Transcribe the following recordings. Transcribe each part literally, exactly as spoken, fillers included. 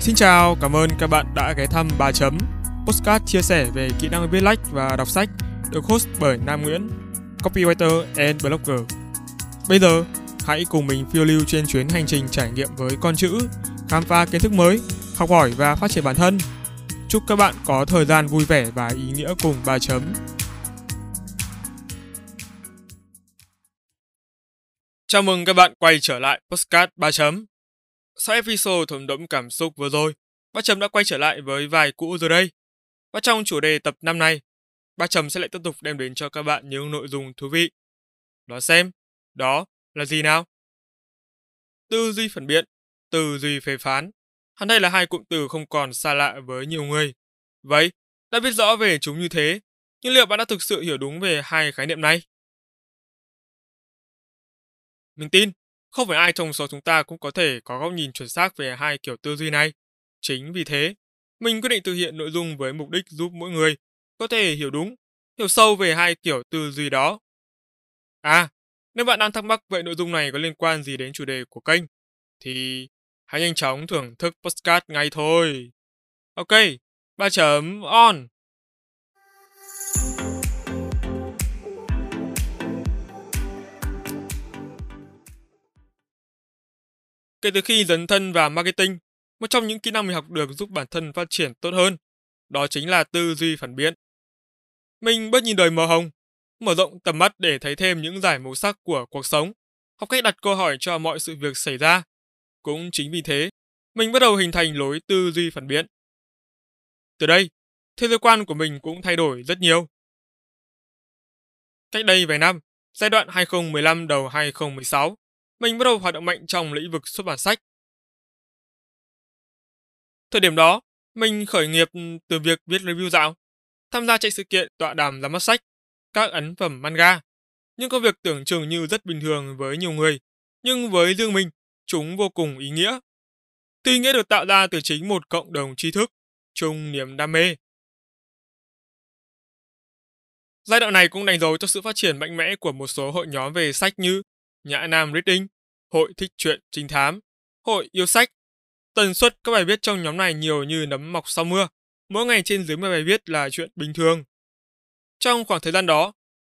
Xin chào, cảm ơn các bạn đã ghé thăm Ba Chấm, Postcard chia sẻ về kỹ năng viết lách và đọc sách, được host bởi Nam Nguyễn, copywriter and blogger. Bây giờ, hãy cùng mình phiêu lưu trên chuyến hành trình trải nghiệm với con chữ, khám phá kiến thức mới, học hỏi và phát triển bản thân. Chúc các bạn có thời gian vui vẻ và ý nghĩa cùng Ba Chấm. Chào mừng các bạn quay trở lại Postcard Ba Chấm. Sau episode thấm đẫm cảm xúc vừa rồi, Ba Chấm đã quay trở lại với vài cũ rồi đây. Và trong chủ đề tập năm này, Ba Chấm sẽ lại tiếp tục đem đến cho các bạn những nội dung thú vị. Đó xem, đó là gì nào? Tư duy phản biện, tư duy phê phán. Hẳn đây là hai cụm từ không còn xa lạ với nhiều người. Vậy, đã biết rõ về chúng như thế, nhưng liệu bạn đã thực sự hiểu đúng về hai khái niệm này? Mình tin, không phải ai trong số chúng ta cũng có thể có góc nhìn chuẩn xác về hai kiểu tư duy này. Chính vì thế, mình quyết định thực hiện nội dung với mục đích giúp mỗi người có thể hiểu đúng, hiểu sâu về hai kiểu tư duy đó. À, nếu bạn đang thắc mắc về nội dung này có liên quan gì đến chủ đề của kênh, thì hãy nhanh chóng thưởng thức podcast ngay thôi. Ok, ba chấm on! Kể từ khi dấn thân vào marketing, một trong những kỹ năng mình học được giúp bản thân phát triển tốt hơn, đó chính là tư duy phản biện. Mình bớt nhìn đời màu hồng, mở rộng tầm mắt để thấy thêm những dải màu sắc của cuộc sống, học cách đặt câu hỏi cho mọi sự việc xảy ra. Cũng chính vì thế, mình bắt đầu hình thành lối tư duy phản biện. Từ đây, thế giới quan của mình cũng thay đổi rất nhiều. Cách đây vài năm, giai đoạn hai không một năm đầu hai không một sáu, mình bắt đầu hoạt động mạnh trong lĩnh vực xuất bản sách. Thời điểm đó, mình khởi nghiệp từ việc viết review dạo, tham gia chạy sự kiện tọa đàm ra mắt sách, các ấn phẩm manga. Những công việc tưởng chừng như rất bình thường với nhiều người, nhưng với riêng mình, chúng vô cùng ý nghĩa. Tuy nghĩa được tạo ra từ chính một cộng đồng tri thức, chung niềm đam mê. Giai đoạn này cũng đánh dấu cho sự phát triển mạnh mẽ của một số hội nhóm về sách như Nhã Nam Reading, Hội Thích Truyện Trinh Thám, Hội Yêu Sách. Tần suất các bài viết trong nhóm này nhiều như nấm mọc sau mưa, mỗi ngày trên dưới mười bài viết là chuyện bình thường. Trong khoảng thời gian đó,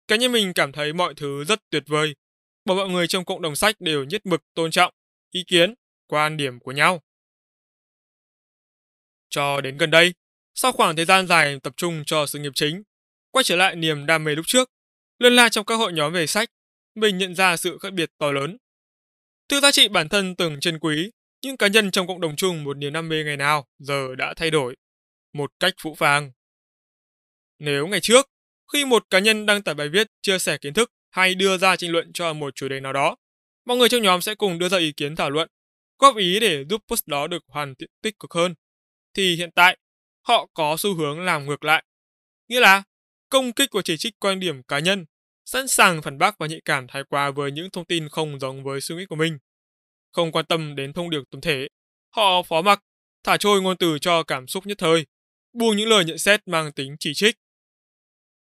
cá nhân mình cảm thấy mọi thứ rất tuyệt vời, bởi mọi người trong cộng đồng sách đều nhất mực tôn trọng ý kiến, quan điểm của nhau. Cho đến gần đây, sau khoảng thời gian dài tập trung cho sự nghiệp chính, quay trở lại niềm đam mê lúc trước, lân la trong các hội nhóm về sách, mình nhận ra sự khác biệt to lớn. Thứ giá trị bản thân từng trân quý, những cá nhân trong cộng đồng chung một niềm đam mê ngày nào giờ đã thay đổi một cách phũ phàng. Nếu ngày trước, khi một cá nhân đăng tải bài viết chia sẻ kiến thức hay đưa ra tranh luận cho một chủ đề nào đó, mọi người trong nhóm sẽ cùng đưa ra ý kiến thảo luận, góp ý để giúp post đó được hoàn thiện tích cực hơn, thì hiện tại, họ có xu hướng làm ngược lại. Nghĩa là, công kích và chỉ trích quan điểm cá nhân, sẵn sàng phản bác và nhạy cảm thái quá với những thông tin không giống với suy nghĩ của mình. Không quan tâm đến thông điệp tổng thể, họ phó mặc, thả trôi ngôn từ cho cảm xúc nhất thời, buông những lời nhận xét mang tính chỉ trích.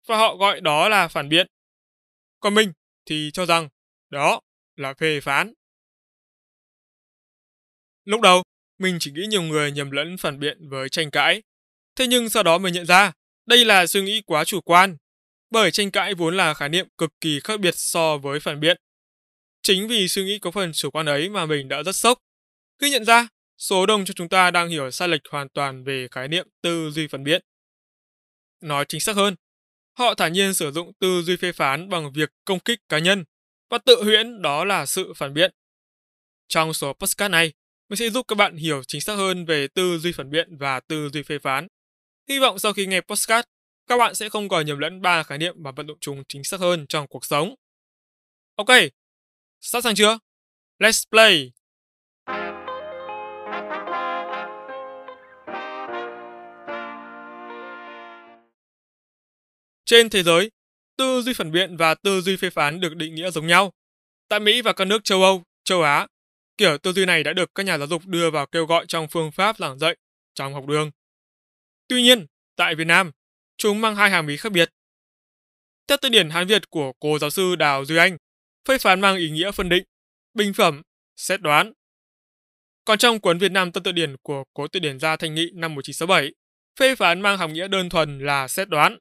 Và họ gọi đó là phản biện. Còn mình thì cho rằng đó là phê phán. Lúc đầu, mình chỉ nghĩ nhiều người nhầm lẫn phản biện với tranh cãi. Thế nhưng sau đó mình nhận ra, đây là suy nghĩ quá chủ quan. Bởi tranh cãi vốn là khái niệm cực kỳ khác biệt so với phản biện. Chính vì suy nghĩ có phần chủ quan ấy mà mình đã rất sốc khi nhận ra số đông trong chúng ta đang hiểu sai lệch hoàn toàn về khái niệm tư duy phản biện. Nói chính xác hơn, họ thản nhiên sử dụng tư duy phê phán bằng việc công kích cá nhân và tự huyễn đó là sự phản biện. Trong số podcast này, mình sẽ giúp các bạn hiểu chính xác hơn về tư duy phản biện và tư duy phê phán. Hy vọng sau khi nghe podcast, các bạn sẽ không còn nhầm lẫn ba khái niệm và vận dụng chúng chính xác hơn trong cuộc sống. Ok, sẵn sàng chưa? Let's play! Trên thế giới, tư duy phản biện và tư duy phê phán được định nghĩa giống nhau. Tại Mỹ và các nước châu Âu, châu Á, kiểu tư duy này đã được các nhà giáo dục đưa vào kêu gọi trong phương pháp giảng dạy trong học đường. Tuy nhiên, tại Việt Nam, chúng mang hai hàm ý khác biệt. Theo từ điển Hán Việt của cô giáo sư Đào Duy Anh, phê phán mang ý nghĩa phân định, bình phẩm, xét đoán. Còn trong cuốn Việt Nam Tân Tự Điển của cố tự điển gia Thanh Nghị năm một nghìn chín trăm sáu mươi bảy, phê phán mang hàm nghĩa đơn thuần là xét đoán.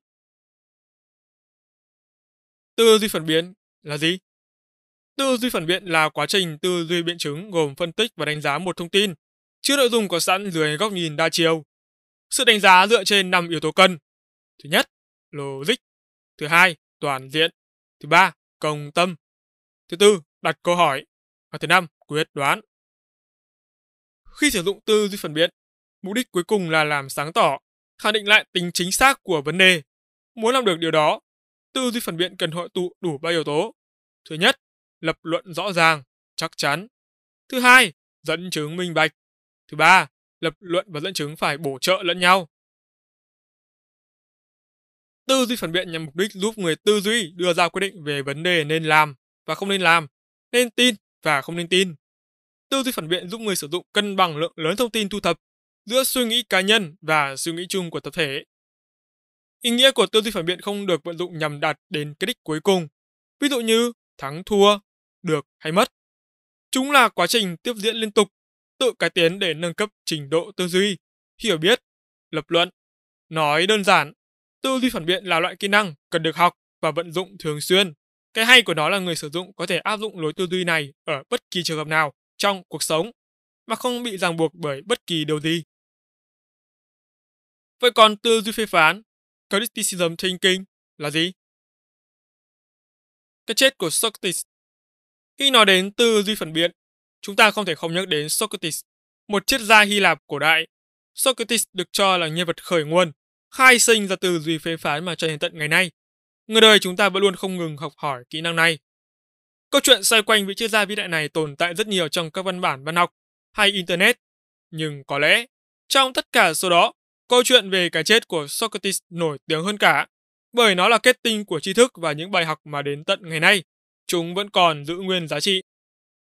Tư duy phản biện là gì? Tư duy phản biện là quá trình tư duy biện chứng gồm phân tích và đánh giá một thông tin, chứa nội dung có sẵn dưới góc nhìn đa chiều. Sự đánh giá dựa trên năm yếu tố cân. Thứ nhất, logic. Thứ hai, toàn diện. Thứ ba, công tâm. Thứ tư, đặt câu hỏi. Và thứ năm, quyết đoán. Khi sử dụng tư duy phản biện, mục đích cuối cùng là làm sáng tỏ, khẳng định lại tính chính xác của vấn đề. Muốn làm được điều đó, tư duy phản biện cần hội tụ đủ ba yếu tố. Thứ nhất, lập luận rõ ràng, chắc chắn. Thứ hai, dẫn chứng minh bạch. Thứ ba, lập luận và dẫn chứng phải bổ trợ lẫn nhau. Tư duy phản biện nhằm mục đích giúp người tư duy đưa ra quyết định về vấn đề nên làm và không nên làm, nên tin và không nên tin. Tư duy phản biện giúp người sử dụng cân bằng lượng lớn thông tin thu thập giữa suy nghĩ cá nhân và suy nghĩ chung của tập thể. Ý nghĩa của tư duy phản biện không được vận dụng nhằm đạt đến cái đích cuối cùng, ví dụ như thắng thua, được hay mất. Chúng là quá trình tiếp diễn liên tục, tự cải tiến để nâng cấp trình độ tư duy, hiểu biết, lập luận. Nói đơn giản, tư duy phản biện là loại kỹ năng cần được học và vận dụng thường xuyên. Cái hay của nó là người sử dụng có thể áp dụng lối tư duy này ở bất kỳ trường hợp nào trong cuộc sống mà không bị ràng buộc bởi bất kỳ điều gì. Vậy còn tư duy phê phán, criticism thinking, là gì? Cái chết của Socrates. Khi nói đến tư duy phản biện, chúng ta không thể không nhắc đến Socrates, một triết gia Hy Lạp cổ đại. Socrates được cho là nhân vật khởi nguồn, khai sinh ra tư duy phê phán mà cho đến tận ngày nay. Người đời chúng ta vẫn luôn không ngừng học hỏi kỹ năng này. Câu chuyện xoay quanh vị triết gia vĩ đại này tồn tại rất nhiều trong các văn bản văn học hay Internet, nhưng có lẽ trong tất cả số đó, câu chuyện về cái chết của Socrates nổi tiếng hơn cả, bởi nó là kết tinh của tri thức và những bài học mà đến tận ngày nay, chúng vẫn còn giữ nguyên giá trị.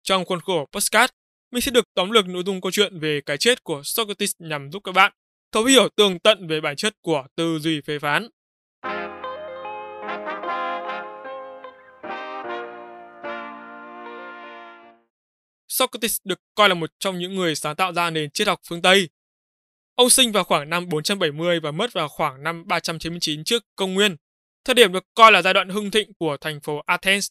Trong khuôn khổ Postcard, mình sẽ được tóm lược nội dung câu chuyện về cái chết của Socrates nhằm giúp các bạn thấu hiểu tường tận về bản chất của tư duy phê phán. Socrates được coi là một trong những người sáng tạo ra nền triết học phương Tây. Ông sinh vào khoảng năm bốn trăm bảy mươi và mất vào khoảng năm ba trăm chín mươi chín trước Công nguyên, thời điểm được coi là giai đoạn hưng thịnh của thành phố Athens.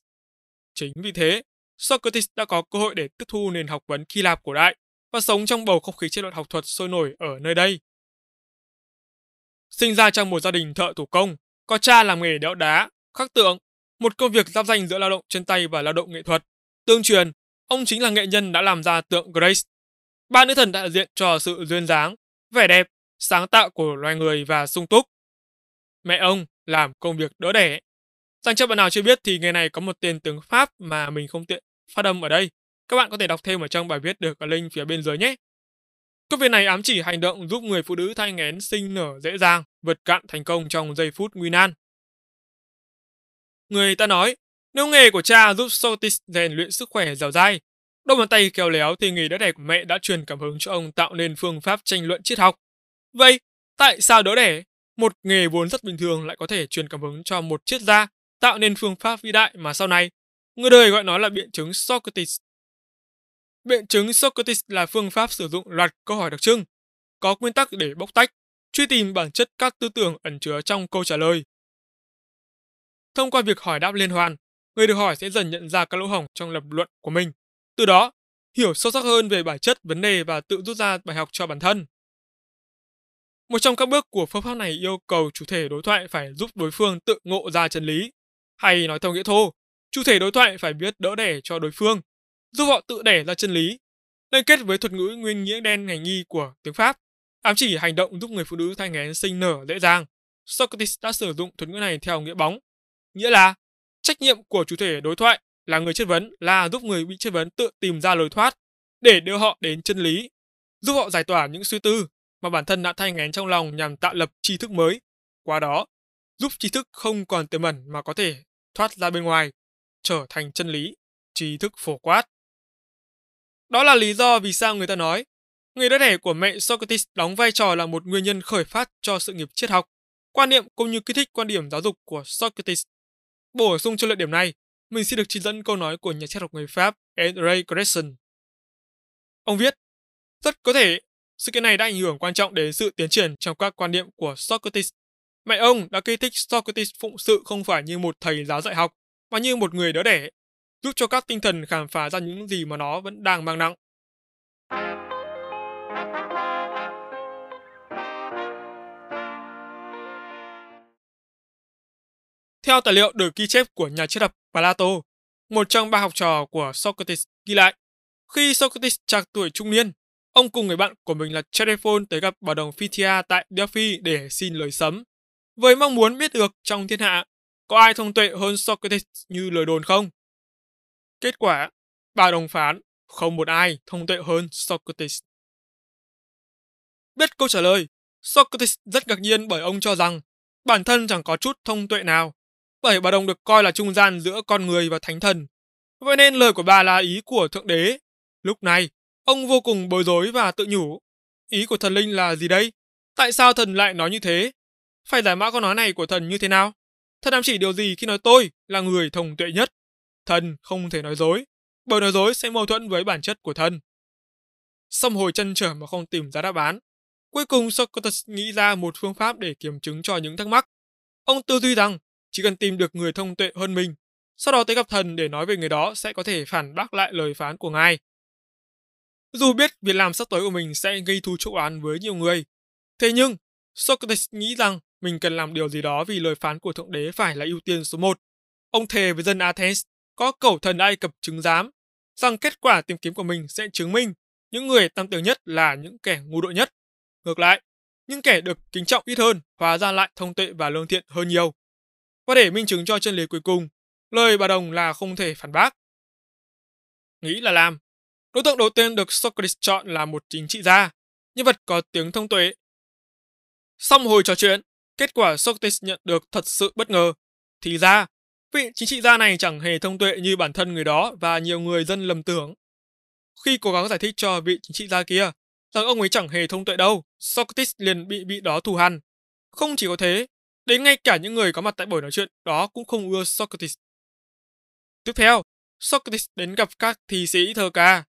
Chính vì thế, Socrates đã có cơ hội để tiếp thu nền học vấn Hy Lạp cổ đại và sống trong bầu không khí triết luận học thuật sôi nổi ở nơi đây. Sinh ra trong một gia đình thợ thủ công, có cha làm nghề đẽo đá, khắc tượng, một công việc giáp ranh giữa lao động chân tay và lao động nghệ thuật. Tương truyền, ông chính là nghệ nhân đã làm ra tượng Grace, ba nữ thần đại diện cho sự duyên dáng, vẻ đẹp, sáng tạo của loài người và sung túc. Mẹ ông làm công việc đỡ đẻ. Dành cho bạn nào chưa biết thì nghề này có một tên tiếng Pháp mà mình không tiện phát âm ở đây. Các bạn có thể đọc thêm ở trong bài viết được ở link phía bên dưới nhé. Công việc này ám chỉ hành động giúp người phụ nữ thai nghén sinh nở dễ dàng, vượt cạn thành công trong giây phút nguy nan. Người ta nói, nếu nghề của cha giúp Socrates rèn luyện sức khỏe dẻo dai, đôi bàn tay khéo léo thì nghề đỡ đẻ của mẹ đã truyền cảm hứng cho ông tạo nên phương pháp tranh luận triết học. Vậy, tại sao đỡ đẻ, một nghề vốn rất bình thường lại có thể truyền cảm hứng cho một triết gia tạo nên phương pháp vĩ đại mà sau này người đời gọi nó là biện chứng Socrates? Biện chứng Socrates là phương pháp sử dụng loạt câu hỏi đặc trưng, có nguyên tắc để bóc tách, truy tìm bản chất các tư tưởng ẩn chứa trong câu trả lời. Thông qua việc hỏi đáp liên hoàn, người được hỏi sẽ dần nhận ra các lỗ hổng trong lập luận của mình, từ đó hiểu sâu sắc hơn về bản chất vấn đề và tự rút ra bài học cho bản thân. Một trong các bước của phương pháp này yêu cầu chủ thể đối thoại phải giúp đối phương tự ngộ ra chân lý, hay nói theo nghĩa thô, chủ thể đối thoại phải biết đỡ đẻ cho đối phương, giúp họ tự đẻ ra chân lý. Liên kết với thuật ngữ nguyên nghĩa đen ngành nghi của tiếng Pháp, ám chỉ hành động giúp người phụ nữ thai nghén sinh nở dễ dàng, Socrates đã sử dụng thuật ngữ này theo nghĩa bóng, nghĩa là trách nhiệm của chủ thể đối thoại là người chất vấn là giúp người bị chất vấn tự tìm ra lối thoát để đưa họ đến chân lý, giúp họ giải tỏa những suy tư mà bản thân đã thai nghén trong lòng nhằm tạo lập tri thức mới, qua đó giúp tri thức không còn tiềm ẩn mà có thể thoát ra bên ngoài, trở thành chân lý, tri thức phổ quát. Đó là lý do vì sao người ta nói, người đỡ đẻ của mẹ Socrates đóng vai trò là một nguyên nhân khởi phát cho sự nghiệp triết học, quan niệm cũng như kích thích quan điểm giáo dục của Socrates. Bổ sung cho luận điểm này, mình xin được trích dẫn câu nói của nhà triết học người Pháp André Cresson. Ông viết, Rất có thể, sự kiện này đã ảnh hưởng quan trọng đến sự tiến triển trong các quan niệm của Socrates. Mẹ ông đã kích thích Socrates phụng sự không phải như một thầy giáo dạy học, mà như một người đỡ đẻ, giúp cho các tinh thần khám phá ra những gì mà nó vẫn đang mang nặng. Theo tài liệu được ghi chép của nhà triết học Plato, một trong ba học trò của Socrates ghi lại, khi Socrates trạc tuổi trung niên, ông cùng người bạn của mình là Cherephon tới gặp bà đồng Phitia tại Delphi để xin lời sấm, với mong muốn biết được trong thiên hạ có ai thông tuệ hơn Socrates như lời đồn không. Kết quả, bà đồng phán không một ai thông tuệ hơn Socrates. Biết câu trả lời, Socrates rất ngạc nhiên bởi ông cho rằng bản thân chẳng có chút thông tuệ nào, bởi bà đồng được coi là trung gian giữa con người và thánh thần. Vậy nên lời của bà là ý của Thượng Đế. Lúc này, ông vô cùng bối rối và tự nhủ. Ý của thần linh là gì đây? Tại sao thần lại nói như thế? Phải giải mã câu nói này của thần như thế nào? Thần ám chỉ điều gì khi nói tôi là người thông tuệ nhất? Thần không thể nói dối, bởi nói dối sẽ mâu thuẫn với bản chất của thần. Song hồi trăn trở mà không tìm ra đáp án, cuối cùng Socrates nghĩ ra một phương pháp để kiểm chứng cho những thắc mắc. Ông tư duy rằng chỉ cần tìm được người thông tuệ hơn mình, sau đó tới gặp thần để nói về người đó sẽ có thể phản bác lại lời phán của ngài. Dù biết việc làm sắp tới của mình sẽ gây thù chuốc oán với nhiều người, thế nhưng Socrates nghĩ rằng mình cần làm điều gì đó vì lời phán của Thượng Đế phải là ưu tiên số một. Ông thề với dân Athens có cẩu thần Ai Cập chứng giám rằng kết quả tìm kiếm của mình sẽ chứng minh những người tam tưởng nhất là những kẻ ngu đội nhất. Ngược lại, những kẻ được kính trọng ít hơn hóa ra lại thông tuệ và lương thiện hơn nhiều. Và để minh chứng cho chân lý cuối cùng, lời bà đồng là không thể phản bác. Nghĩ là làm. Đối tượng đầu tiên được Socrates chọn là một chính trị gia, nhân vật có tiếng thông tuệ. Xong hồi trò chuyện, kết quả Socrates nhận được thật sự bất ngờ. Thì ra, vị chính trị gia này chẳng hề thông tuệ như bản thân người đó và nhiều người dân lầm tưởng. Khi cố gắng giải thích cho vị chính trị gia kia rằng ông ấy chẳng hề thông tuệ đâu, Socrates liền bị vị đó thù hằn. Không chỉ có thế, đến ngay cả những người có mặt tại buổi nói chuyện đó cũng không ưa Socrates. Tiếp theo, Socrates đến gặp các thi sĩ thơ ca.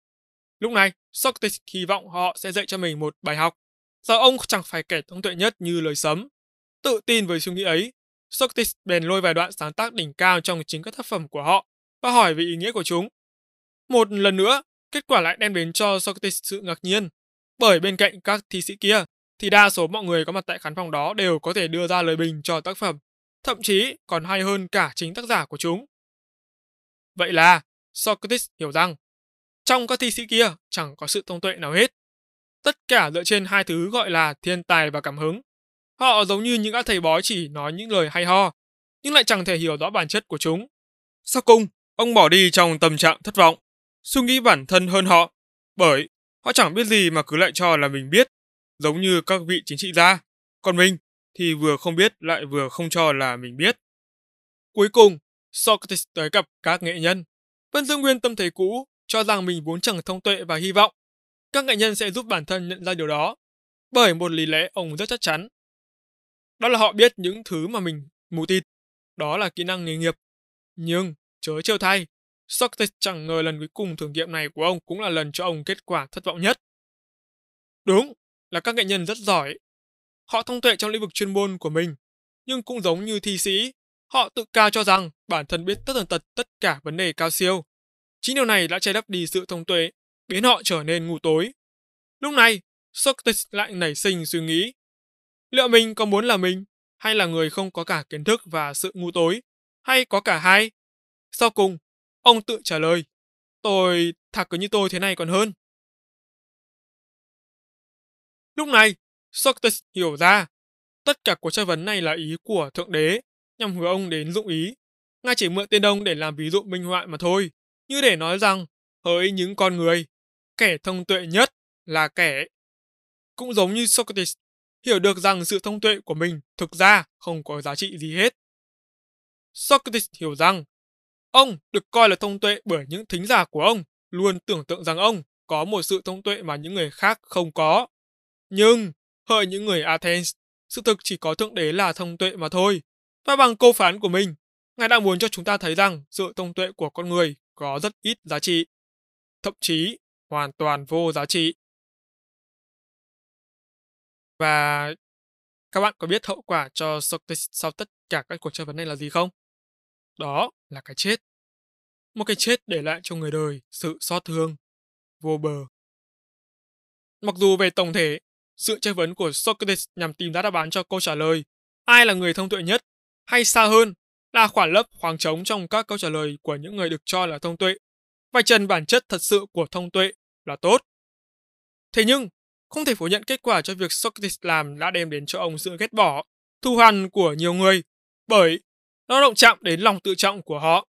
Lúc này, Socrates hy vọng họ sẽ dạy cho mình một bài học. Giờ ông chẳng phải kẻ thông tuệ nhất như lời sấm. Tự tin với suy nghĩ ấy, Socrates bèn lôi vài đoạn sáng tác đỉnh cao trong chính các tác phẩm của họ và hỏi về ý nghĩa của chúng. Một lần nữa, kết quả lại đem đến cho Socrates sự ngạc nhiên, bởi bên cạnh các thi sĩ kia thì đa số mọi người có mặt tại khán phòng đó đều có thể đưa ra lời bình cho tác phẩm, thậm chí còn hay hơn cả chính tác giả của chúng. Vậy là Socrates hiểu rằng trong các thi sĩ kia chẳng có sự thông tuệ nào hết. Tất cả dựa trên hai thứ gọi là thiên tài và cảm hứng. Họ giống như những các thầy bói chỉ nói những lời hay ho, nhưng lại chẳng thể hiểu rõ bản chất của chúng. Sau cùng, ông bỏ đi trong tâm trạng thất vọng, suy nghĩ bản thân hơn họ, bởi họ chẳng biết gì mà cứ lại cho là mình biết, giống như các vị chính trị gia. Còn mình thì vừa không biết lại vừa không cho là mình biết. Cuối cùng, Socrates tới gặp các nghệ nhân, vẫn giữ nguyên tâm thế cũ, cho rằng mình vốn chẳng thông tuệ và hy vọng các nghệ nhân sẽ giúp bản thân nhận ra điều đó, bởi một lý lẽ ông rất chắc chắn. Đó là họ biết những thứ mà mình mù tịt, đó là kỹ năng nghề nghiệp. Nhưng, chớ trêu thay, Socrates chẳng ngờ lần cuối cùng thử nghiệm này của ông cũng là lần cho ông kết quả thất vọng nhất. Đúng là các nghệ nhân rất giỏi. Họ thông tuệ trong lĩnh vực chuyên môn của mình, nhưng cũng giống như thi sĩ, họ tự cao cho rằng bản thân biết tất tần tật tất cả vấn đề cao siêu. Chính điều này đã che đắp đi sự thông tuệ, biến họ trở nên ngu tối. Lúc này, Socrates lại nảy sinh suy nghĩ. Liệu mình có muốn là mình, hay là người không có cả kiến thức và sự ngu tối, hay có cả hai? Sau cùng, ông tự trả lời, tôi thà cứ như tôi thế này còn hơn. Lúc này, Socrates hiểu ra, tất cả cuộc tra vấn này là ý của Thượng Đế, nhằm hứa ông đến dụng ý. Ngài chỉ mượn tên ông để làm ví dụ minh họa mà thôi, như để nói rằng, hỡi những con người, kẻ thông tuệ nhất là kẻ. Cũng giống như Socrates, hiểu được rằng sự thông tuệ của mình thực ra không có giá trị gì hết. Socrates hiểu rằng, ông được coi là thông tuệ bởi những thính giả của ông luôn tưởng tượng rằng ông có một sự thông tuệ mà những người khác không có. Nhưng, hỡi những người Athens, sự thực chỉ có Thượng Đế là thông tuệ mà thôi. Và bằng câu phán của mình, Ngài đã muốn cho chúng ta thấy rằng sự thông tuệ của con người có rất ít giá trị, thậm chí hoàn toàn vô giá trị. Và các bạn có biết hậu quả cho Socrates sau tất cả các cuộc chất vấn này là gì không? Đó là cái chết. Một cái chết để lại cho người đời sự xót thương vô bờ. Mặc dù về tổng thể, sự chất vấn của Socrates nhằm tìm ra đáp án cho câu trả lời ai là người thông tuệ nhất, hay xa hơn là khoản lấp khoảng trống trong các câu trả lời của những người được cho là thông tuệ, vạch trần bản chất thật sự của thông tuệ là tốt. Thế nhưng, không thể phủ nhận kết quả cho việc Socrates làm đã đem đến cho ông sự ghét bỏ, thù hằn của nhiều người, bởi nó động chạm đến lòng tự trọng của họ.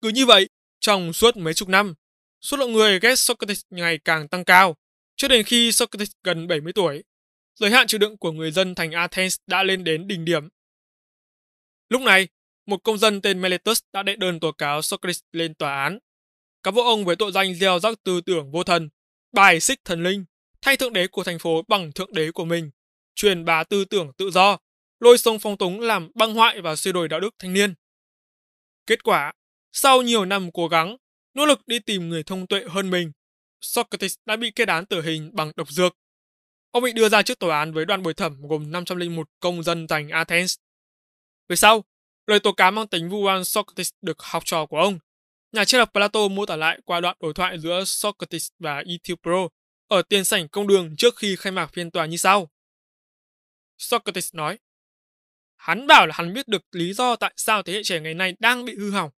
Cứ như vậy, trong suốt mấy chục năm, số lượng người ghét Socrates ngày càng tăng cao, cho đến khi Socrates gần bảy mươi tuổi, giới hạn chịu đựng của người dân thành Athens đã lên đến đỉnh điểm. Lúc này, một công dân tên Meletus đã đệ đơn tố cáo Socrates lên tòa án, cáo buộc ông với tội danh gieo rắc tư tưởng vô thần, bài xích thần linh, thay thượng đế của thành phố bằng thượng đế của mình, truyền bá tư tưởng tự do, lôi sông phong túng làm băng hoại và suy đồi đạo đức thanh niên. Kết quả, sau nhiều năm cố gắng, nỗ lực đi tìm người thông tuệ hơn mình, Socrates đã bị kết án tử hình bằng độc dược. Ông bị đưa ra trước tòa án với đoàn bồi thẩm gồm năm trăm lẻ một công dân thành Athens. Về sau, lời tố cáo mang tính vu oan Socrates được học trò của ông, nhà triết học Plato mô tả lại qua đoạn đối thoại giữa Socrates và Euthyphro ở tiền sảnh công đường trước khi khai mạc phiên tòa như sau. Socrates nói, hắn bảo là hắn biết được lý do tại sao thế hệ trẻ ngày nay đang bị hư hỏng.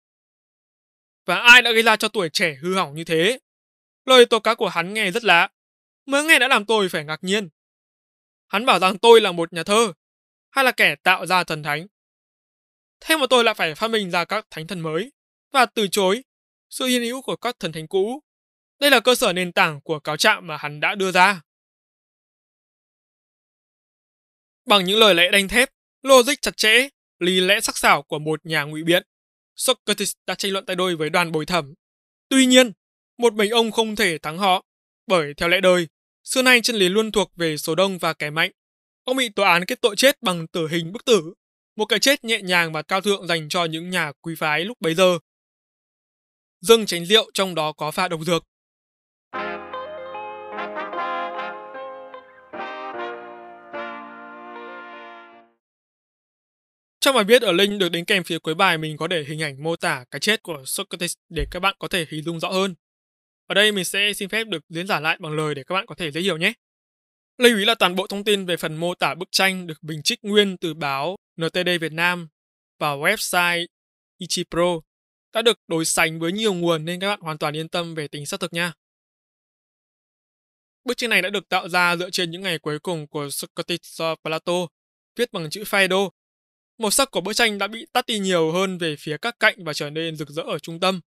Và ai đã gây ra cho tuổi trẻ hư hỏng như thế? Lời tố cáo của hắn nghe rất lạ, mới nghe đã làm tôi phải ngạc nhiên. Hắn bảo rằng tôi là một nhà thơ, hay là kẻ tạo ra thần thánh. Thế mà tôi lại phải phát minh ra các thánh thần mới, và từ chối sự hiện hữu của các thần thánh cũ. Đây là cơ sở nền tảng của cáo trạng mà hắn đã đưa ra. Bằng những lời lẽ đanh thép, logic chặt chẽ, lý lẽ sắc sảo của một nhà ngụy biện, Socrates đã tranh luận tay đôi với đoàn bồi thẩm. Tuy nhiên, một mình ông không thể thắng họ, bởi theo lẽ đời, xưa nay chân lý luôn thuộc về số đông và kẻ mạnh. Ông bị tòa án kết tội chết bằng tử hình bức tử, một cái chết nhẹ nhàng và cao thượng dành cho những nhà quý phái lúc bấy giờ. Dâng chén rượu trong đó có pha độc dược. Trong bài viết ở link được đính kèm phía cuối bài, mình có để hình ảnh mô tả cái chết của Socrates để các bạn có thể hình dung rõ hơn. Ở đây mình sẽ xin phép được diễn giải lại bằng lời để các bạn có thể dễ hiểu nhé. Lưu ý là toàn bộ thông tin về phần mô tả bức tranh được mình trích nguyên từ báo en tê đê Việt Nam và website Ichipro đã được đối sánh với nhiều nguồn nên các bạn hoàn toàn yên tâm về tính xác thực nha. Bức tranh này đã được tạo ra dựa trên những ngày cuối cùng của Socrates do Plato, viết bằng chữ Phaedo. Màu sắc của bức tranh đã bị tắt đi nhiều hơn về phía các cạnh và trở nên rực rỡ ở trung tâm.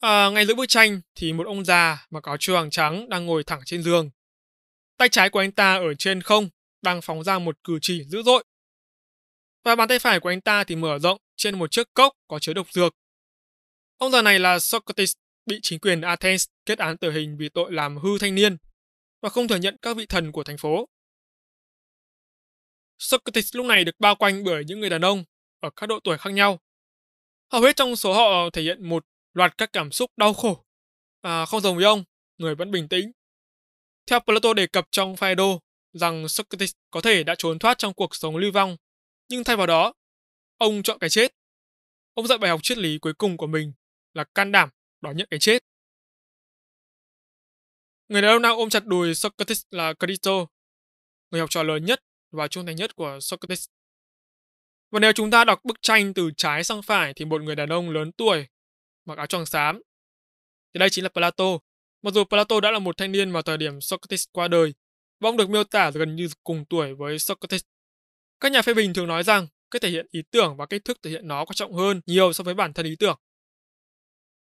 À, ngay giữa bức tranh thì một ông già mặc áo choàng trắng đang ngồi thẳng trên giường. Tay trái của anh ta ở trên không đang phóng ra một cử chỉ dữ dội. Và bàn tay phải của anh ta thì mở rộng trên một chiếc cốc có chứa độc dược. Ông già này là Socrates, bị chính quyền Athens kết án tử hình vì tội làm hư thanh niên và không thừa nhận các vị thần của thành phố. Socrates lúc này được bao quanh bởi những người đàn ông ở các độ tuổi khác nhau. Hầu hết trong số họ thể hiện một loạt các cảm xúc đau khổ. À, không giống với ông, người vẫn bình tĩnh. Theo Plato đề cập trong Phaedo rằng Socrates có thể đã trốn thoát trong cuộc sống lưu vong, nhưng thay vào đó, ông chọn cái chết. Ông dạy bài học triết lý cuối cùng của mình là can đảm đón nhận cái chết. Người đàn ông đang ôm chặt đùi Socrates là Crito, người học trò lớn nhất và trung thành nhất của Socrates. Và nếu chúng ta đọc bức tranh từ trái sang phải thì một người đàn ông lớn tuổi mặc áo choàng xám. Thì đây chính là Plato. Mặc dù Plato đã là một thanh niên vào thời điểm Socrates qua đời, và ông được miêu tả gần như cùng tuổi với Socrates. Các nhà phê bình thường nói rằng cách thể hiện ý tưởng và cách thức thể hiện nó quan trọng hơn nhiều so với bản thân ý tưởng.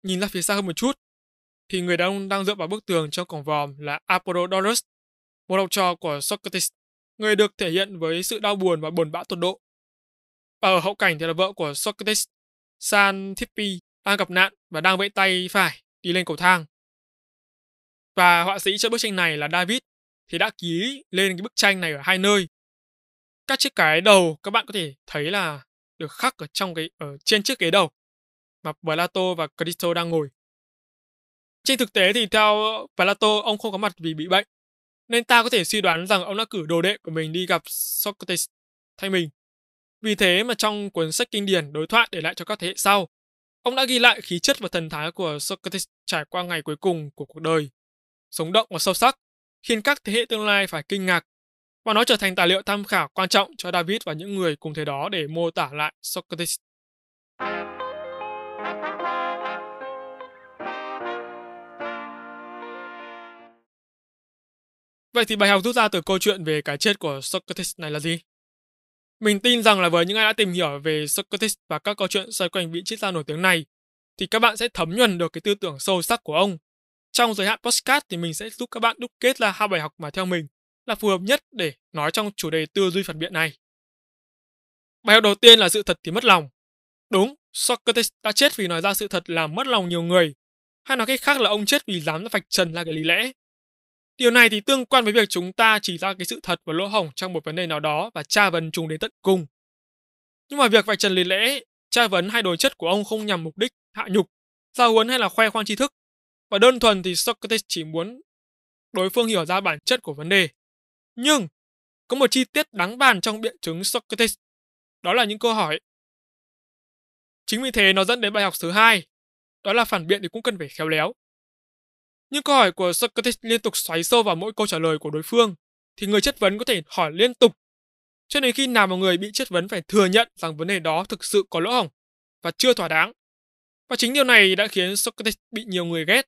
Nhìn ra phía xa hơn một chút, thì người đàn ông đang dựa vào bức tường trong cổng vòm là Apollodorus, một học trò của Socrates, người được thể hiện với sự đau buồn và buồn bã tột độ. Và ở hậu cảnh thì là vợ của Socrates, Xanthippe, đang gặp nạn và đang vẫy tay phải đi lên cầu thang. Và họa sĩ cho bức tranh này là David thì đã ký lên cái bức tranh này ở hai nơi. Các chiếc cái đầu các bạn có thể thấy là được khắc ở trong cái ở trên chiếc ghế đầu mà Plato và Crito đang ngồi. Trên thực tế thì theo Plato, ông không có mặt vì bị bệnh, nên ta có thể suy đoán rằng ông đã cử đồ đệ của mình đi gặp Socrates thay mình. Vì thế mà trong cuốn sách kinh điển đối thoại để lại cho các thế hệ sau, ông đã ghi lại khí chất và thần thái của Socrates trải qua ngày cuối cùng của cuộc đời, sống động và sâu sắc, khiến các thế hệ tương lai phải kinh ngạc, và nó trở thành tài liệu tham khảo quan trọng cho David và những người cùng thời đó để mô tả lại Socrates. Vậy thì bài học rút ra từ câu chuyện về cái chết của Socrates này là gì? Mình tin rằng là với những ai đã tìm hiểu về Socrates và các câu chuyện xoay quanh vị triết gia nổi tiếng này, thì các bạn sẽ thấm nhuần được cái tư tưởng sâu sắc của ông. Trong giới hạn Postcard thì mình sẽ giúp các bạn đúc kết ra hai bài học mà theo mình là phù hợp nhất để nói trong chủ đề tư duy phản biện này. Bài học đầu tiên là sự thật thì mất lòng. Đúng, Socrates đã chết vì nói ra sự thật làm mất lòng nhiều người, hay nói cách khác là ông chết vì dám vạch trần ra cái lý lẽ. Điều này thì tương quan với việc chúng ta chỉ ra cái sự thật và lỗ hổng trong một vấn đề nào đó và tra vấn chúng đến tận cùng. Nhưng mà việc vạch trần lý lẽ, tra vấn hay đối chất của ông không nhằm mục đích hạ nhục, giao huấn hay là khoe khoang tri thức, và đơn thuần thì Socrates chỉ muốn đối phương hiểu ra bản chất của vấn đề. Nhưng có một chi tiết đáng bàn trong biện chứng Socrates, đó là những câu hỏi. Chính vì thế nó dẫn đến bài học thứ hai, đó là phản biện thì cũng cần phải khéo léo. Những câu hỏi của Socrates liên tục xoáy sâu vào mỗi câu trả lời của đối phương, thì người chất vấn có thể hỏi liên tục, cho nên khi nào mà người bị chất vấn phải thừa nhận rằng vấn đề đó thực sự có lỗ hổng và chưa thỏa đáng. Và chính điều này đã khiến Socrates bị nhiều người ghét,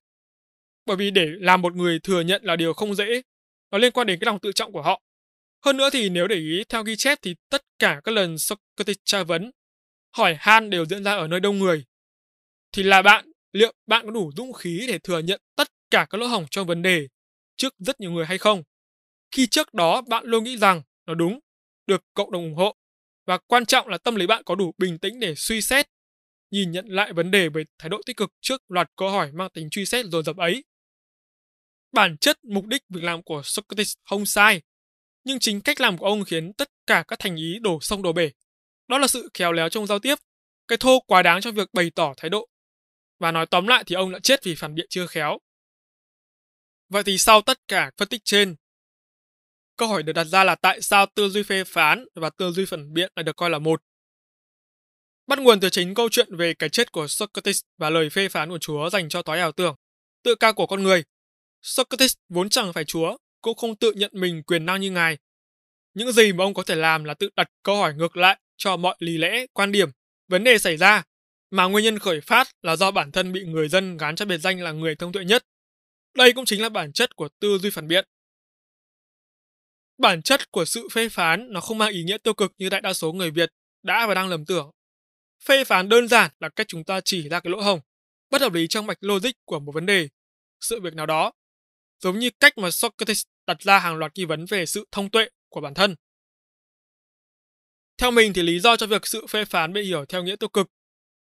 bởi vì để làm một người thừa nhận là điều không dễ, nó liên quan đến cái lòng tự trọng của họ. Hơn nữa thì nếu để ý theo ghi chép thì tất cả các lần Socrates tra vấn, hỏi han đều diễn ra ở nơi đông người. Thì là bạn, liệu bạn có đủ dũng khí để thừa nhận tất cả các lỗ hổng trong vấn đề trước rất nhiều người hay không? Khi trước đó bạn luôn nghĩ rằng nó đúng, được cộng đồng ủng hộ, và quan trọng là tâm lý bạn có đủ bình tĩnh để suy xét, nhìn nhận lại vấn đề với thái độ tích cực trước loạt câu hỏi mang tính truy xét dồn dập ấy. Bản chất mục đích việc làm của Socrates không sai, nhưng chính cách làm của ông khiến tất cả các thành ý đổ sông đổ bể. Đó là sự khéo léo trong giao tiếp, cái thô quá đáng trong việc bày tỏ thái độ. Và nói tóm lại thì ông đã chết vì phản biện chưa khéo. Vậy thì sau tất cả phân tích trên, câu hỏi được đặt ra là tại sao tư duy phê phán và tư duy phản biện lại được coi là một? Bắt nguồn từ chính câu chuyện về cái chết của Socrates và lời phê phán của Chúa dành cho thói ảo tưởng, tự cao của con người. Socrates vốn chẳng phải Chúa, cũng không tự nhận mình quyền năng như Ngài. Những gì mà ông có thể làm là tự đặt câu hỏi ngược lại cho mọi lý lẽ, quan điểm, vấn đề xảy ra, mà nguyên nhân khởi phát là do bản thân bị người dân gán cho biệt danh là người thông tuệ nhất. Đây cũng chính là bản chất của tư duy phản biện. Bản chất của sự phê phán nó không mang ý nghĩa tiêu cực như đại đa số người Việt đã và đang lầm tưởng. Phê phán đơn giản là cách chúng ta chỉ ra cái lỗ hổng, bất hợp lý trong mạch logic của một vấn đề, sự việc nào đó, giống như cách mà Socrates đặt ra hàng loạt nghi vấn về sự thông tuệ của bản thân. Theo mình thì lý do cho việc sự phê phán bị hiểu theo nghĩa tiêu cực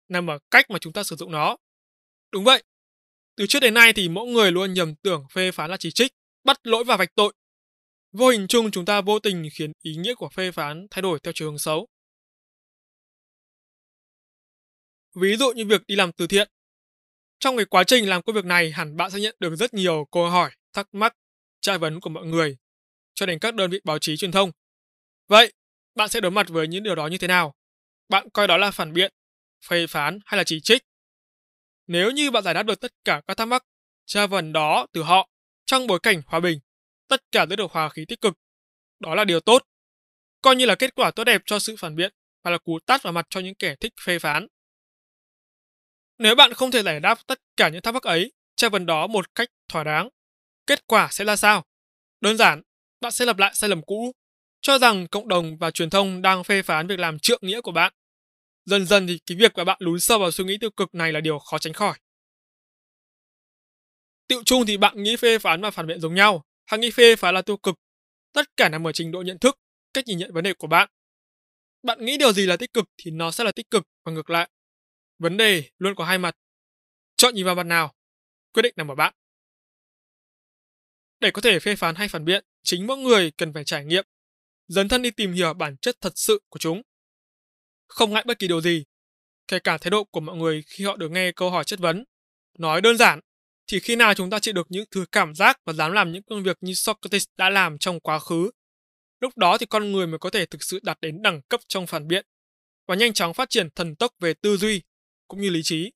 nằm ở cách mà chúng ta sử dụng nó. Đúng vậy, từ trước đến nay thì mỗi người luôn nhầm tưởng phê phán là chỉ trích, bắt lỗi và vạch tội. Vô hình chung chúng ta vô tình khiến ý nghĩa của phê phán thay đổi theo chiều hướng xấu. Ví dụ như việc đi làm từ thiện. Trong cái quá trình làm công việc này, hẳn bạn sẽ nhận được rất nhiều câu hỏi, thắc mắc, tra vấn của mọi người, cho đến các đơn vị báo chí truyền thông. Vậy, bạn sẽ đối mặt với những điều đó như thế nào? Bạn coi đó là phản biện, phê phán hay là chỉ trích? Nếu như bạn giải đáp được tất cả các thắc mắc, tra vấn đó từ họ trong bối cảnh hòa bình, tất cả giữ được hòa khí tích cực, đó là điều tốt, coi như là kết quả tốt đẹp cho sự phản biện và là cú tát vào mặt cho những kẻ thích phê phán. Nếu bạn không thể giải đáp tất cả những thắc mắc ấy, tra vấn đó một cách thỏa đáng, kết quả sẽ là sao? Đơn giản, bạn sẽ lặp lại sai lầm cũ, cho rằng cộng đồng và truyền thông đang phê phán việc làm trượng nghĩa của bạn. Dần dần thì cái việc mà bạn lún sâu vào suy nghĩ tiêu cực này là điều khó tránh khỏi. Tiệu chung thì bạn nghĩ phê phán và phản biện giống nhau, hay nghĩ phê phán là tiêu cực, tất cả nằm ở trình độ nhận thức, cách nhìn nhận vấn đề của bạn. Bạn nghĩ điều gì là tích cực thì nó sẽ là tích cực và ngược lại. Vấn đề luôn có hai mặt. Chọn nhìn vào mặt nào, quyết định nằm ở bạn. Để có thể phê phán hay phản biện, chính mỗi người cần phải trải nghiệm, dấn thân đi tìm hiểu bản chất thật sự của chúng. Không ngại bất kỳ điều gì, kể cả thái độ của mọi người khi họ được nghe câu hỏi chất vấn. Nói đơn giản thì khi nào chúng ta chịu được những thứ cảm giác và dám làm những công việc như Socrates đã làm trong quá khứ, lúc đó thì con người mới có thể thực sự đạt đến đẳng cấp trong phản biện và nhanh chóng phát triển thần tốc về tư duy cũng như lý trí.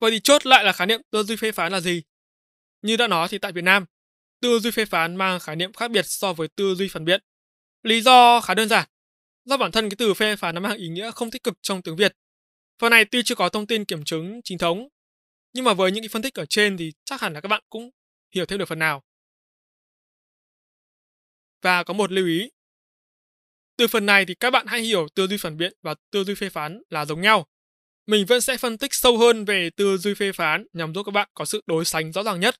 Vậy thì chốt lại là khái niệm tư duy phê phán là gì? Như đã nói thì tại Việt Nam, tư duy phê phán mang khái niệm khác biệt so với tư duy phản biện. Lý do khá đơn giản, do bản thân cái từ phê phán nó mang ý nghĩa không tích cực trong tiếng Việt. Phần này tuy chưa có thông tin kiểm chứng chính thống, nhưng mà với những cái phân tích ở trên thì chắc hẳn là các bạn cũng hiểu thêm được phần nào. Và có một lưu ý, từ phần này thì các bạn hãy hiểu tư duy phản biện và tư duy phê phán là giống nhau. Mình vẫn sẽ phân tích sâu hơn về tư duy phê phán nhằm giúp các bạn có sự đối sánh rõ ràng nhất.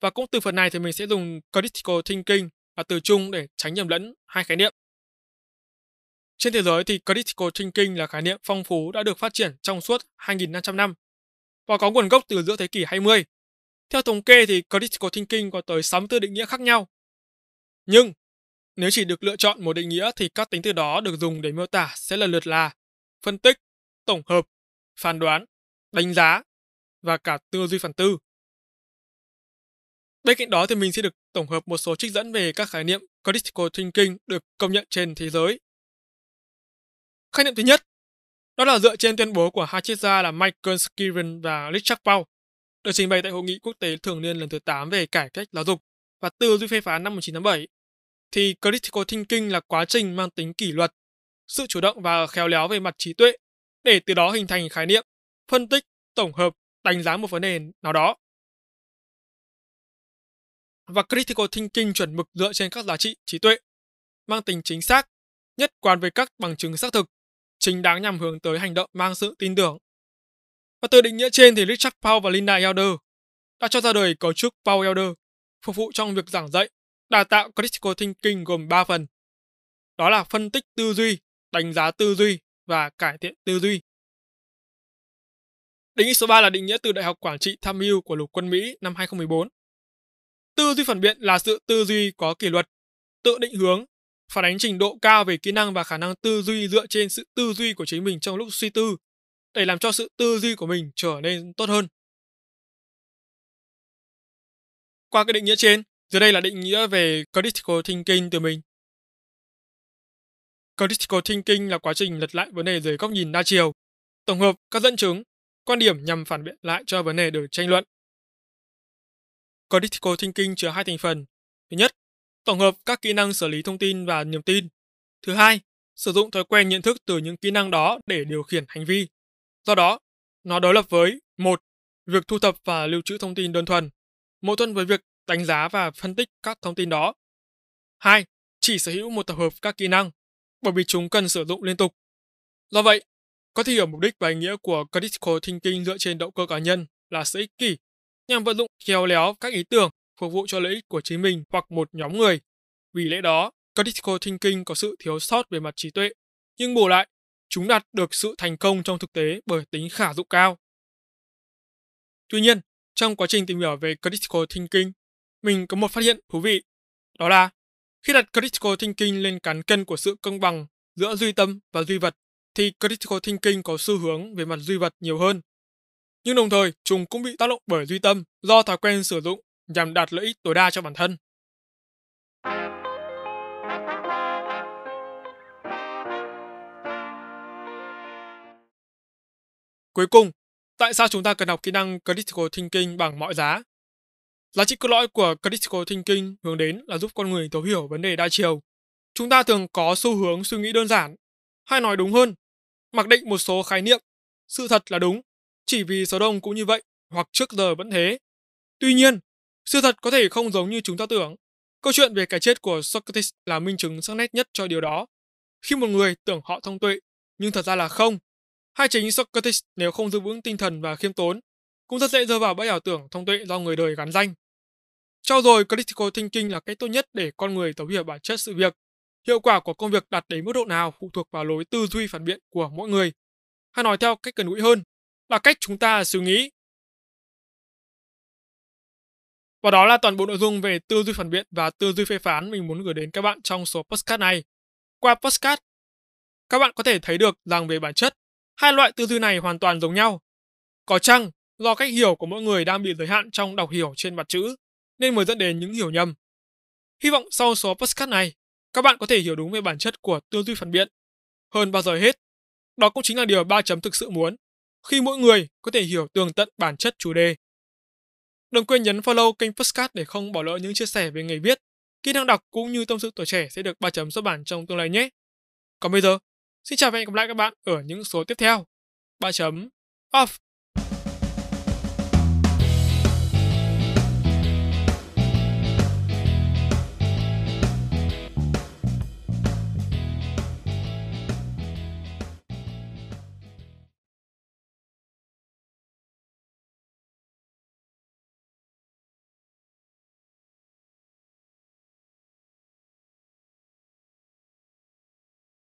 Và cũng từ phần này thì mình sẽ dùng Critical Thinking và từ chung để tránh nhầm lẫn hai khái niệm. Trên thế giới thì Critical Thinking là khái niệm phong phú đã được phát triển trong suốt hai nghìn năm trăm năm và có nguồn gốc từ giữa thế kỷ hai mươi. Theo thống kê thì Critical Thinking có tới sáu mươi tư định nghĩa khác nhau. Nhưng nếu chỉ được lựa chọn một định nghĩa thì các tính từ đó được dùng để miêu tả sẽ lần lượt là phân tích, tổng hợp, phán đoán, đánh giá và cả tư duy phản tư. Bên cạnh đó thì mình sẽ được tổng hợp một số trích dẫn về các khái niệm Critical Thinking được công nhận trên thế giới. Khái niệm thứ nhất, đó là dựa trên tuyên bố của hai triết gia là Michael Scriven và Richard Paul, được trình bày tại Hội nghị quốc tế thường niên lần thứ tám về cải cách giáo dục và tư duy phê phán năm một nghìn chín trăm tám mươi bảy, thì Critical Thinking là quá trình mang tính kỷ luật, sự chủ động và khéo léo về mặt trí tuệ, để từ đó hình thành khái niệm, phân tích, tổng hợp, đánh giá một vấn đề nào đó. Và Critical Thinking chuẩn mực dựa trên các giá trị trí tuệ, mang tính chính xác, nhất quán với các bằng chứng xác thực, chính đáng nhằm hướng tới hành động mang sự tin tưởng. Và từ định nghĩa trên thì Richard Paul và Linda Elder đã cho ra đời cấu trúc Paul Elder, phục vụ trong việc giảng dạy, đào tạo Critical Thinking gồm ba phần. Đó là phân tích tư duy, đánh giá tư duy và cải thiện tư duy. Định nghĩa số ba là định nghĩa từ Đại học Quản trị Tham mưu của Lục quân Mỹ năm hai nghìn không trăm mười bốn. Tư duy phản biện là sự tư duy có kỷ luật, tự định hướng, phản ánh trình độ cao về kỹ năng và khả năng tư duy dựa trên sự tư duy của chính mình trong lúc suy tư, để làm cho sự tư duy của mình trở nên tốt hơn. Qua cái định nghĩa trên, dưới đây là định nghĩa về Critical Thinking từ mình. Critical Thinking là quá trình lật lại vấn đề dưới góc nhìn đa chiều, tổng hợp các dẫn chứng, quan điểm nhằm phản biện lại cho vấn đề được tranh luận. Critical Thinking chứa hai thành phần. Thứ nhất, tổng hợp các kỹ năng xử lý thông tin và niềm tin. Thứ hai, sử dụng thói quen nhận thức từ những kỹ năng đó để điều khiển hành vi. Do đó, nó đối lập với một Việc thu thập và lưu trữ thông tin đơn thuần, mâu thuẫn với việc đánh giá và phân tích các thông tin đó. hai Chỉ sở hữu một tập hợp các kỹ năng, bởi vì chúng cần sử dụng liên tục. Do vậy, có thể hiểu mục đích và ý nghĩa của Critical Thinking dựa trên động cơ cá nhân là sự ích kỷ, nhằm vận dụng khéo léo các ý tưởng phục vụ cho lợi ích của chính mình hoặc một nhóm người. Vì lẽ đó, Critical Thinking có sự thiếu sót về mặt trí tuệ, nhưng bù lại, chúng đạt được sự thành công trong thực tế bởi tính khả dụng cao. Tuy nhiên, trong quá trình tìm hiểu về Critical Thinking, mình có một phát hiện thú vị, đó là khi đặt Critical Thinking lên cán cân của sự cân bằng giữa duy tâm và duy vật, thì Critical Thinking có xu hướng về mặt duy vật nhiều hơn. Nhưng đồng thời, chúng cũng bị tác động bởi duy tâm do thói quen sử dụng nhằm đạt lợi ích tối đa cho bản thân. Cuối cùng, tại sao chúng ta cần học kỹ năng Critical Thinking bằng mọi giá? Giá trị cốt lõi của Critical Thinking hướng đến là giúp con người thấu hiểu vấn đề đa chiều. Chúng ta thường có xu hướng suy nghĩ đơn giản, hay nói đúng hơn, mặc định một số khái niệm, sự thật là đúng, chỉ vì số đông cũng như vậy, hoặc trước giờ vẫn thế. Tuy nhiên, sự thật có thể không giống như chúng ta tưởng. Câu chuyện về cái chết của Socrates là minh chứng sắc nét nhất cho điều đó. Khi một người tưởng họ thông tuệ, nhưng thật ra là không. Hay chính Socrates nếu không giữ vững tinh thần và khiêm tốn, cũng rất dễ rơi vào bẫy ảo tưởng thông tuệ do người đời gắn danh. Trau dồi Critical Thinking là cách tốt nhất để con người thấu hiểu bản chất sự việc. Hiệu quả của công việc đạt đến mức độ nào phụ thuộc vào lối tư duy phản biện của mỗi người. Hay nói theo cách gần gũi hơn, là cách chúng ta suy nghĩ. Và đó là toàn bộ nội dung về tư duy phản biện và tư duy phê phán mình muốn gửi đến các bạn trong số Postcard này. Qua Postcard, các bạn có thể thấy được rằng về bản chất, hai loại tư duy này hoàn toàn giống nhau. Có chăng do cách hiểu của mỗi người đang bị giới hạn trong đọc hiểu trên mặt chữ, nên mới dẫn đến những hiểu nhầm. Hy vọng sau số podcast này, các bạn có thể hiểu đúng về bản chất của tư duy phản biện. Hơn bao giờ hết, đó cũng chính là điều Ba Chấm thực sự muốn, khi mỗi người có thể hiểu tường tận bản chất chủ đề. Đừng quên nhấn follow kênh Postcard để không bỏ lỡ những chia sẻ về nghề viết, kỹ năng đọc cũng như tâm sự tuổi trẻ sẽ được Ba Chấm xuất bản trong tương lai nhé. Còn bây giờ, xin chào và hẹn gặp lại các bạn ở những số tiếp theo. Ba Chấm off.